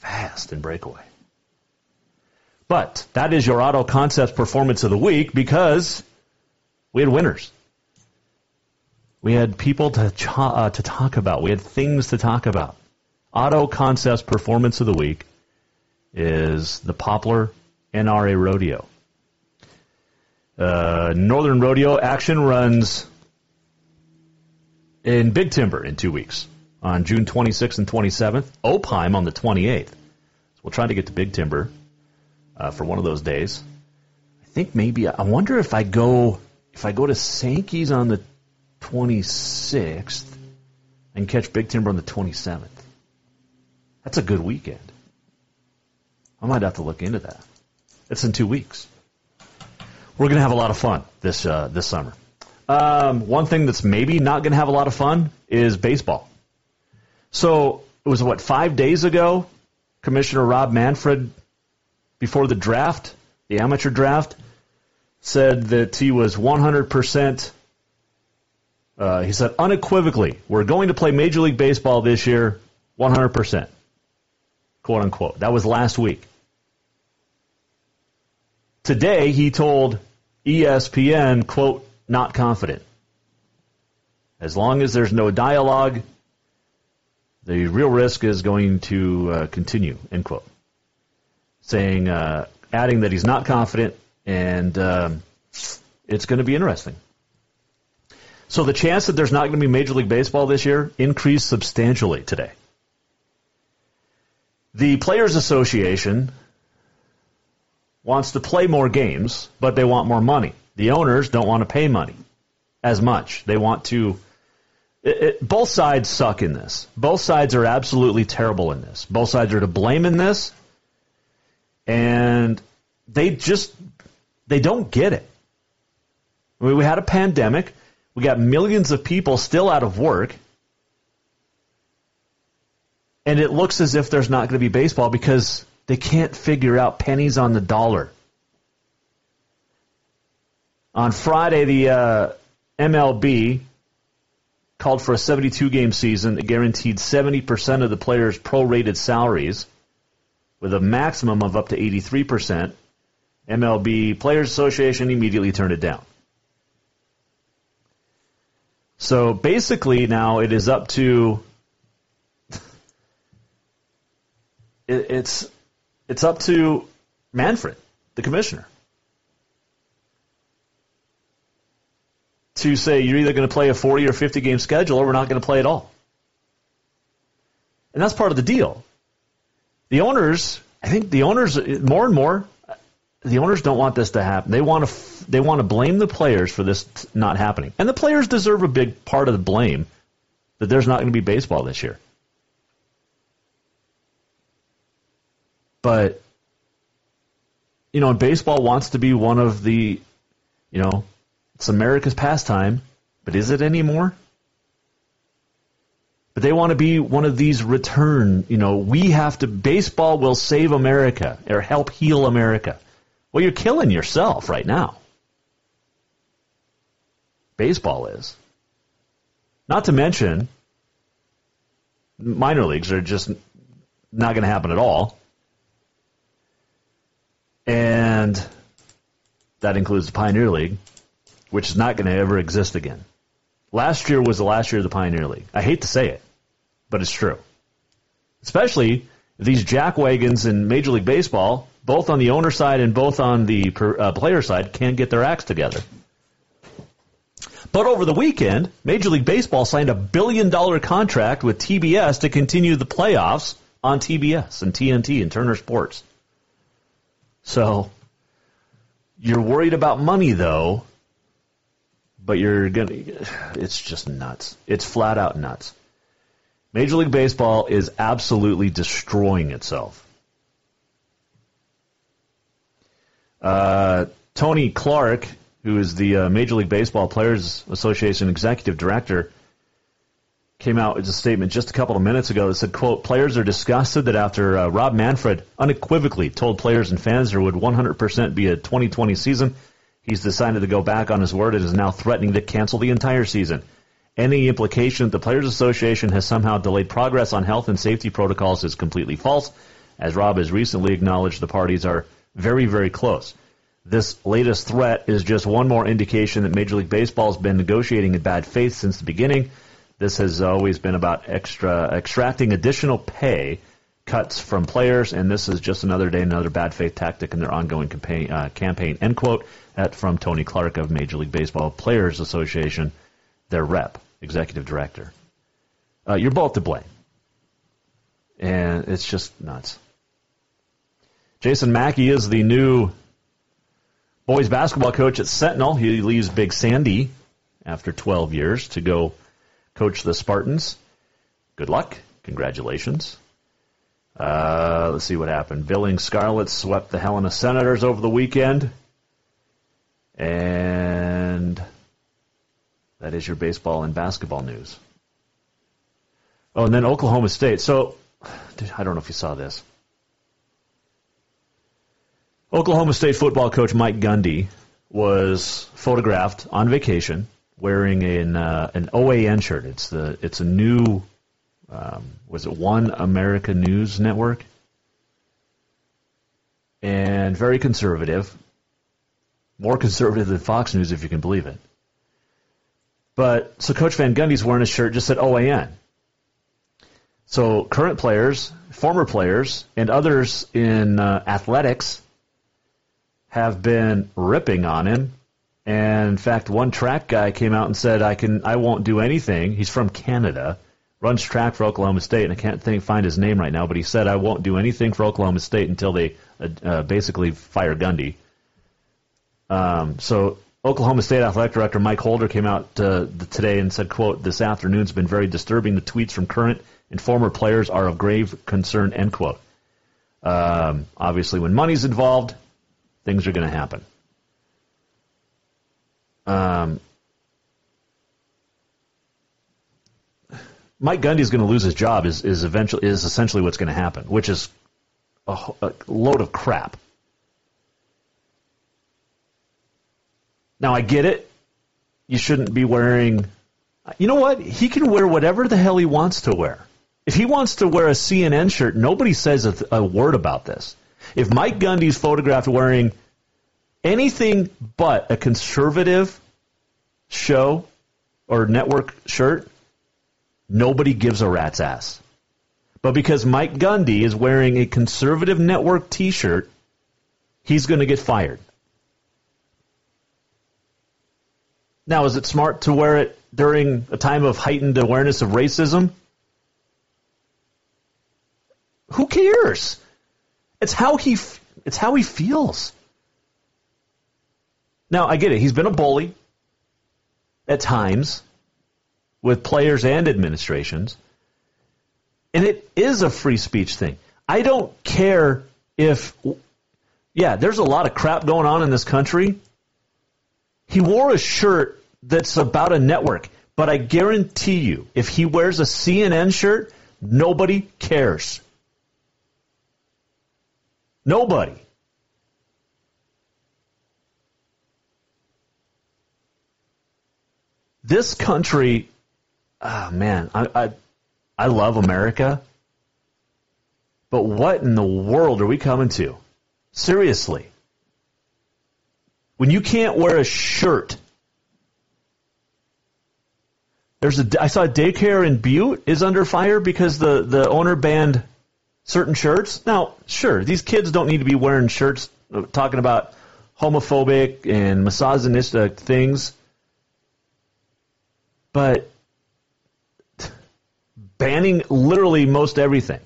fast in breakaway. But that is your Auto Concepts Performance of the Week, because we had winners. We had people to talk about. We had things to talk about. Auto Concepts Performance of the Week is the Poplar NRA Rodeo. Northern Rodeo action runs in Big Timber in 2 weeks, on June 26th and 27th, Opime on the 28th. So we'll try to get to Big Timber for one of those days. I think maybe, I wonder if I go... If I go to Sankey's on the 26th, I can catch Big Timber on the 27th. That's a good weekend. I might have to look into that. It's in 2 weeks. We're going to have a lot of fun this summer. One thing that's maybe not going to have a lot of fun is baseball. So it was, 5 days ago, Commissioner Rob Manfred, before the draft, the amateur draft, said that he was 100%, he said unequivocally, we're going to play Major League Baseball this year 100%, quote unquote. That was last week. Today he told ESPN, quote, not confident. As long as there's no dialogue, the real risk is going to continue, end quote. Saying, adding that he's not confident, and it's going to be interesting. So the chance that there's not going to be Major League Baseball this year increased substantially today. The Players Association wants to play more games, but they want more money. The owners don't want to pay money as much. They want to... both sides suck in this. Both sides are absolutely terrible in this. Both sides are to blame in this. And they don't get it. I mean, we had a pandemic. We got millions of people still out of work. And it looks as if there's not going to be baseball because they can't figure out pennies on the dollar. On Friday, the MLB called for a 72-game season that guaranteed 70% of the players' prorated salaries with a maximum of up to 83%. MLB Players Association immediately turned it down. So basically now it is up to it's up to Manfred, the commissioner, to say you're either going to play a 40 or 50 game schedule or we're not going to play at all. And that's part of the deal. The owners, I think the owners more and more, the owners don't want this to happen. They want to blame the players for this not happening. And the players deserve a big part of the blame that there's not going to be baseball this year. But, you know, and baseball wants to be one of the, you know, it's America's pastime, but is it anymore? But they want to be one of these return, you know, we have to, baseball will save America or help heal America. Well, you're killing yourself right now. Baseball is. Not to mention, minor leagues are just not going to happen at all. And that includes the Pioneer League, which is not going to ever exist again. Last year was the last year of the Pioneer League. I hate to say it, but it's true. Especially these jackwagons in Major League Baseball, both on the owner side and both on the player side, can't get their acts together. But over the weekend, Major League Baseball signed a billion-dollar contract with TBS to continue the playoffs on TBS and TNT and Turner Sports. So you're worried about money, though, but you're gonna. It's just nuts. It's flat-out nuts. Major League Baseball is absolutely destroying itself. Tony Clark, who is the Major League Baseball Players Association Executive Director, came out with a statement just a couple of minutes ago that said, quote, players are disgusted that after Rob Manfred unequivocally told players and fans there would 100% be a 2020 season, he's decided to go back on his word and is now threatening to cancel the entire season. Any implication that the Players Association has somehow delayed progress on health and safety protocols is completely false. As Rob has recently acknowledged, the parties are very, very close. This latest threat is just one more indication that Major League Baseball has been negotiating in bad faith since the beginning. This has always been about extracting additional pay cuts from players, and this is just another day, another bad faith tactic in their ongoing campaign, end quote. That from Tony Clark of Major League Baseball Players Association, their rep, executive director. You're both to blame. And it's just nuts. Jason Mackey is the new boys basketball coach at Sentinel. He leaves Big Sandy after 12 years to go coach the Spartans. Good luck. Congratulations. Let's see what happened. Billings Scarlets swept the Helena Senators over the weekend. And that is your baseball and basketball news. Oh, and then Oklahoma State. So, I don't know if you saw this. Oklahoma State football coach Mike Gundy was photographed on vacation wearing an OAN shirt. It's a new, was it One America News Network? And very conservative. More conservative than Fox News, if you can believe it. But, so Coach Van Gundy's wearing a shirt just said OAN. So current players, former players, and others in athletics have been ripping on him. And in fact, one track guy came out and said, I won't do anything. He's from Canada, runs track for Oklahoma State, and I can't find his name right now, but he said, I won't do anything for Oklahoma State until they basically fire Gundy. So Oklahoma State Athletic Director Mike Holder came out today and said, quote, this afternoon's been very disturbing. The tweets from current and former players are of grave concern, end quote. Obviously, when money's involved, things are going to happen. Mike Gundy's going to lose his job is essentially what's going to happen, which is a load of crap. Now, I get it. You shouldn't be wearing... You know what? He can wear whatever the hell he wants to wear. If he wants to wear a CNN shirt, nobody says a word about this. If Mike Gundy's photographed wearing anything but a conservative show or network shirt, nobody gives a rat's ass. But because Mike Gundy is wearing a conservative network T-shirt, he's going to get fired. Now, is it smart to wear it during a time of heightened awareness of racism? Who cares? It's how he feels. Now, I get it. He's been a bully at times with players and administrations. And it is a free speech thing. I don't care if... Yeah, there's a lot of crap going on in this country. He wore a shirt that's about a network. But I guarantee you, if he wears a CNN shirt, nobody cares. Nobody. This country, oh man, I love America, but what in the world are we coming to? Seriously. When you can't wear a shirt, I saw a daycare in Butte is under fire because the owner banned certain shirts. Now, sure, these kids don't need to be wearing shirts talking about homophobic and misogynistic things. but banning literally most everything.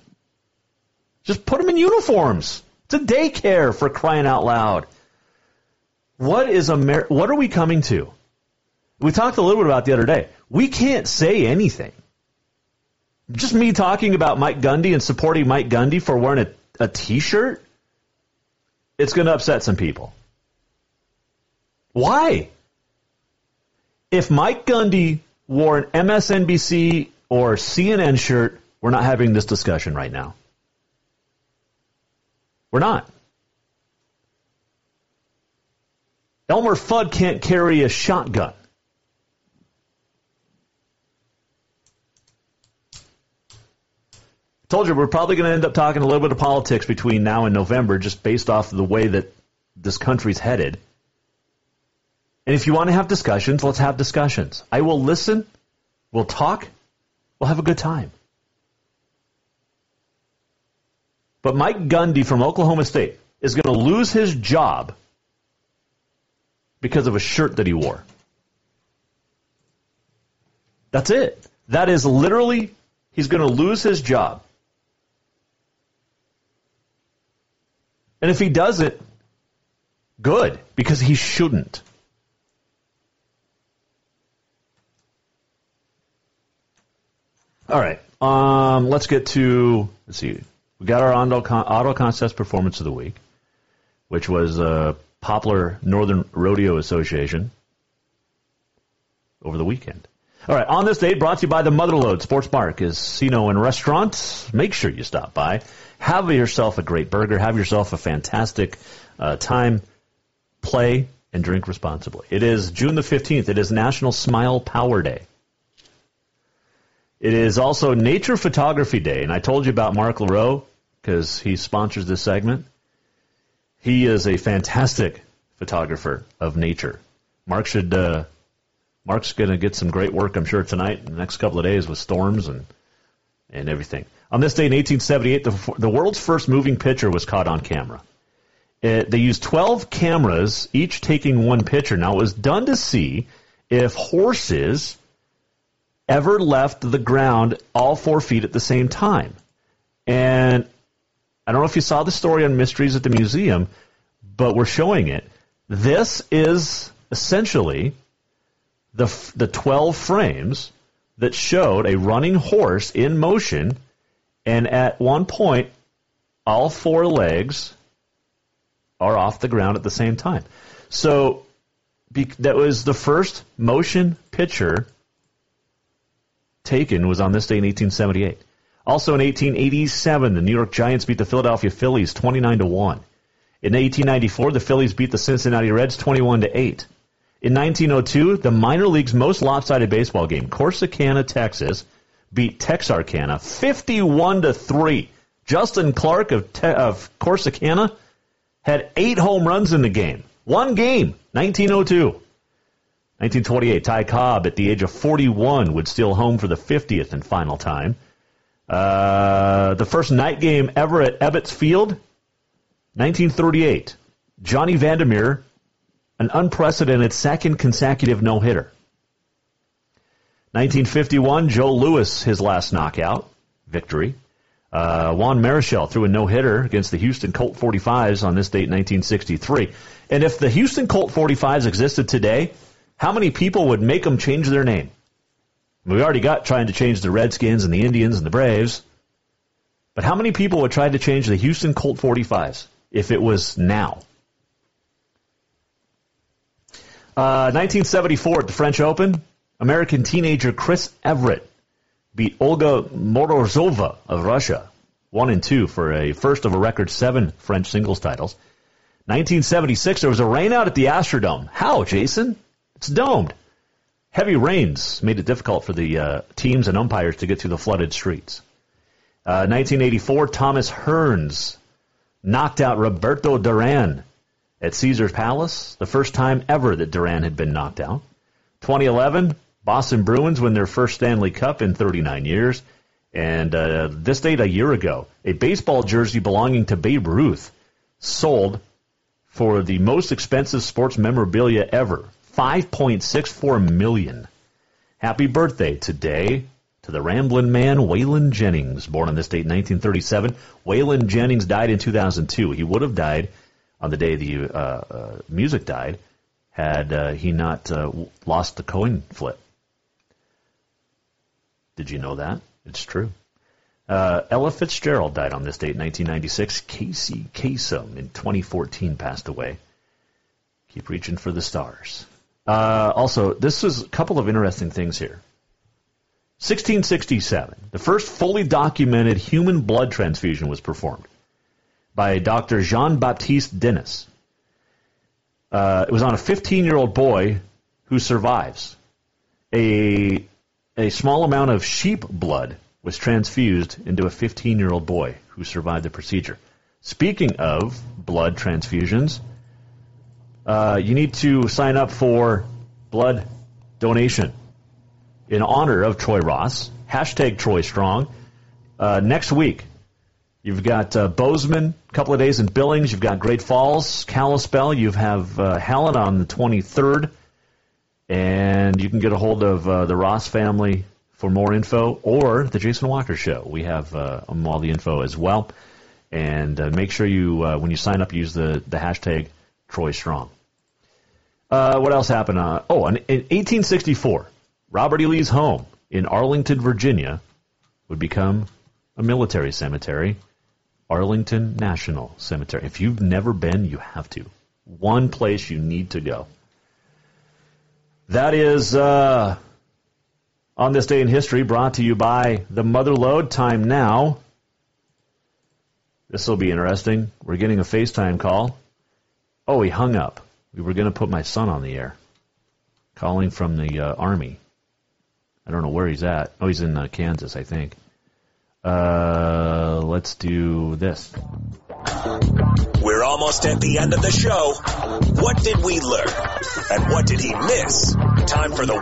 Just put them in uniforms. It's a daycare, for crying out loud. What are we coming to? We talked a little bit about the other day. We can't say anything. Just me talking about Mike Gundy and supporting Mike Gundy for wearing a T-shirt, it's going to upset some people. Why? If Mike Gundy wore an MSNBC or CNN shirt, we're not having this discussion right now. We're not. Elmer Fudd can't carry a shotgun. Told you we're probably going to end up talking a little bit of politics between now and November, just based off of the way that this country's headed. And if you want to have discussions, let's have discussions. I will listen. We'll talk. We'll have a good time. But Mike Gundy from Oklahoma State is going to lose his job because of a shirt that he wore. That's it. That is literally, he's going to lose his job. And if he doesn't, good, because he shouldn't. All right, let's get to, let's see. We got our Auto Concepts Performance of the Week, which was Poplar Northern Rodeo Association over the weekend. All right, on this day, brought to you by the Motherlode Sports Bar, Casino and Restaurant. Make sure you stop by. Have yourself a great burger. Have yourself a fantastic time. Play and drink responsibly. It is June the 15th. It is National Smile Power Day. It is also Nature Photography Day, and I told you about Mark LaRoe because he sponsors this segment. He is a fantastic photographer of nature. Mark's going to get some great work, I'm sure, tonight and the next couple of days with storms and everything. On this day in 1878, the world's first moving picture was caught on camera. They used 12 cameras, each taking one picture. Now, it was done to see if horses ever left the ground all 4 feet at the same time. And I don't know if you saw the story on Mysteries at the Museum, but we're showing it. This is essentially the 12 frames that showed a running horse in motion, and at one point, all four legs are off the ground at the same time. So that was the first motion picture taken, was on this day in 1878. Also in 1887, the New York Giants beat the Philadelphia Phillies 29-1. In 1894, the Phillies beat the Cincinnati Reds 21-8. In 1902, the minor league's most lopsided baseball game, Corsicana, Texas, beat Texarkana 51-3. Justin Clark of Corsicana had 8 home runs in the game. One game, 1902. 1928, Ty Cobb, at the age of 41, would steal home for the 50th and final time. The first night game ever at Ebbets Field, 1938. Johnny Vandermeer, an unprecedented second consecutive no-hitter. 1951, Joe Louis, his last knockout victory. Juan Marichal threw a no-hitter against the Houston Colt 45s on this date in 1963. And if the Houston Colt 45s existed today, how many people would make them change their name? We already got trying to change the Redskins and the Indians and the Braves. But how many people would try to change the Houston Colt 45s if it was now? 1974 at the French Open, American teenager Chris Everett beat Olga Morozova of Russia 1-2 for a first of a record 7 French singles titles. 1976, there was a rainout at the Astrodome. How, Jason? It's domed. Heavy rains made it difficult for the teams and umpires to get through the flooded streets. 1984, Thomas Hearns knocked out Roberto Duran at Caesars Palace, the first time ever that Duran had been knocked out. 2011, Boston Bruins win their first Stanley Cup in 39 years. And this date a year ago, a baseball jersey belonging to Babe Ruth sold for the most expensive sports memorabilia ever. $5.64 million. Happy birthday today to the Ramblin' Man, Waylon Jennings, born on this date in 1937. Waylon Jennings died in 2002. He would have died on the day the music died had he not lost the coin flip. Did you know that? It's true. Ella Fitzgerald died on this date in 1996. Casey Kasem in 2014 passed away. Keep reaching for the stars. Also, this is a couple of interesting things here. 1667, the first fully documented human blood transfusion was performed by Dr. Jean-Baptiste Denis. It was on a 15-year-old boy who survives. A small amount of sheep blood was transfused into a 15-year-old boy who survived the procedure. Speaking of blood transfusions, you need to sign up for blood donation in honor of Troy Ross. Hashtag Troy Strong. Next week, you've got Bozeman, a couple of days in Billings. You've got Great Falls, Kalispell. You have Helena on the 23rd. And you can get a hold of the Ross family for more info or the Jason Walker Show. We have all the info as well. And make sure you, when you sign up, use the hashtag Troy Strong. What else happened? In 1864, Robert E. Lee's home in Arlington, Virginia, would become a military cemetery, Arlington National Cemetery. If you've never been, you have to. One place you need to go. That is on this day in history, brought to you by the Motherlode. Time now. This will be interesting. We're getting a FaceTime call. Oh, he hung up. We were going to put my son on the air. Calling from the Army. I don't know where he's at. Oh, he's in Kansas, I think. Let's do this. We're almost at the end of the show. What did we learn? And what did he miss? Time for the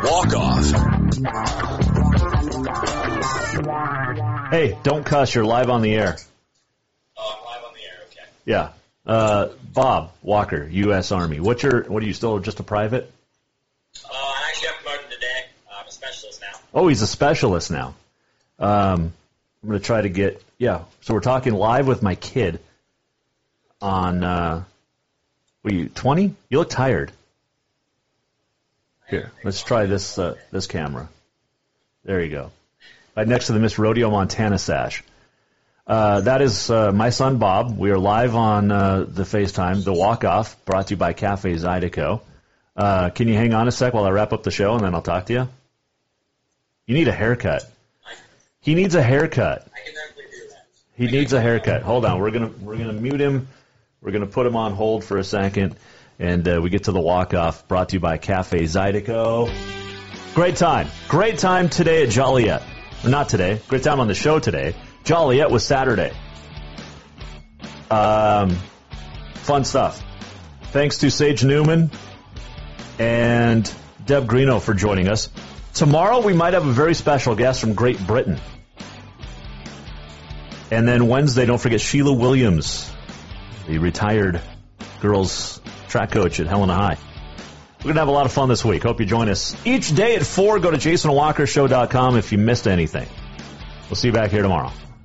walk-off. Hey, don't cuss. You're live on the air. Oh, I'm live on the air. Okay. Yeah. Bob Walker, U.S. Army. What are you still, just a private? I actually got promoted today. I'm a specialist now. Oh, he's a specialist now. I'm going to try to get, so we're talking live with my kid on, were you 20? You look tired. Here, let's try this, this camera. There you go. Right next to the Miss Rodeo Montana sash. That is my son, Bob. We are live on the FaceTime, the walk-off, brought to you by Cafe Zydeco. Can you hang on a sec while I wrap up the show, and then I'll talk to you? You need a haircut. He needs a haircut. I can definitely do that. He needs a haircut. Hold on. We're gonna mute him. We're going to put him on hold for a second, and we get to the walk-off, brought to you by Cafe Zydeco. Great time. Great time today at Joliet. Or not today. Great time on the show today. Joliet was Saturday. Fun stuff. Thanks to Sage Newman and Deb Greenough for joining us. Tomorrow we might have a very special guest from Great Britain. And then Wednesday, don't forget Sheila Williams, the retired girls track coach at Helena High. We're going to have a lot of fun this week. Hope you join us. Each day at 4, go to JasonWalkerShow.com if you missed anything. We'll see you back here tomorrow.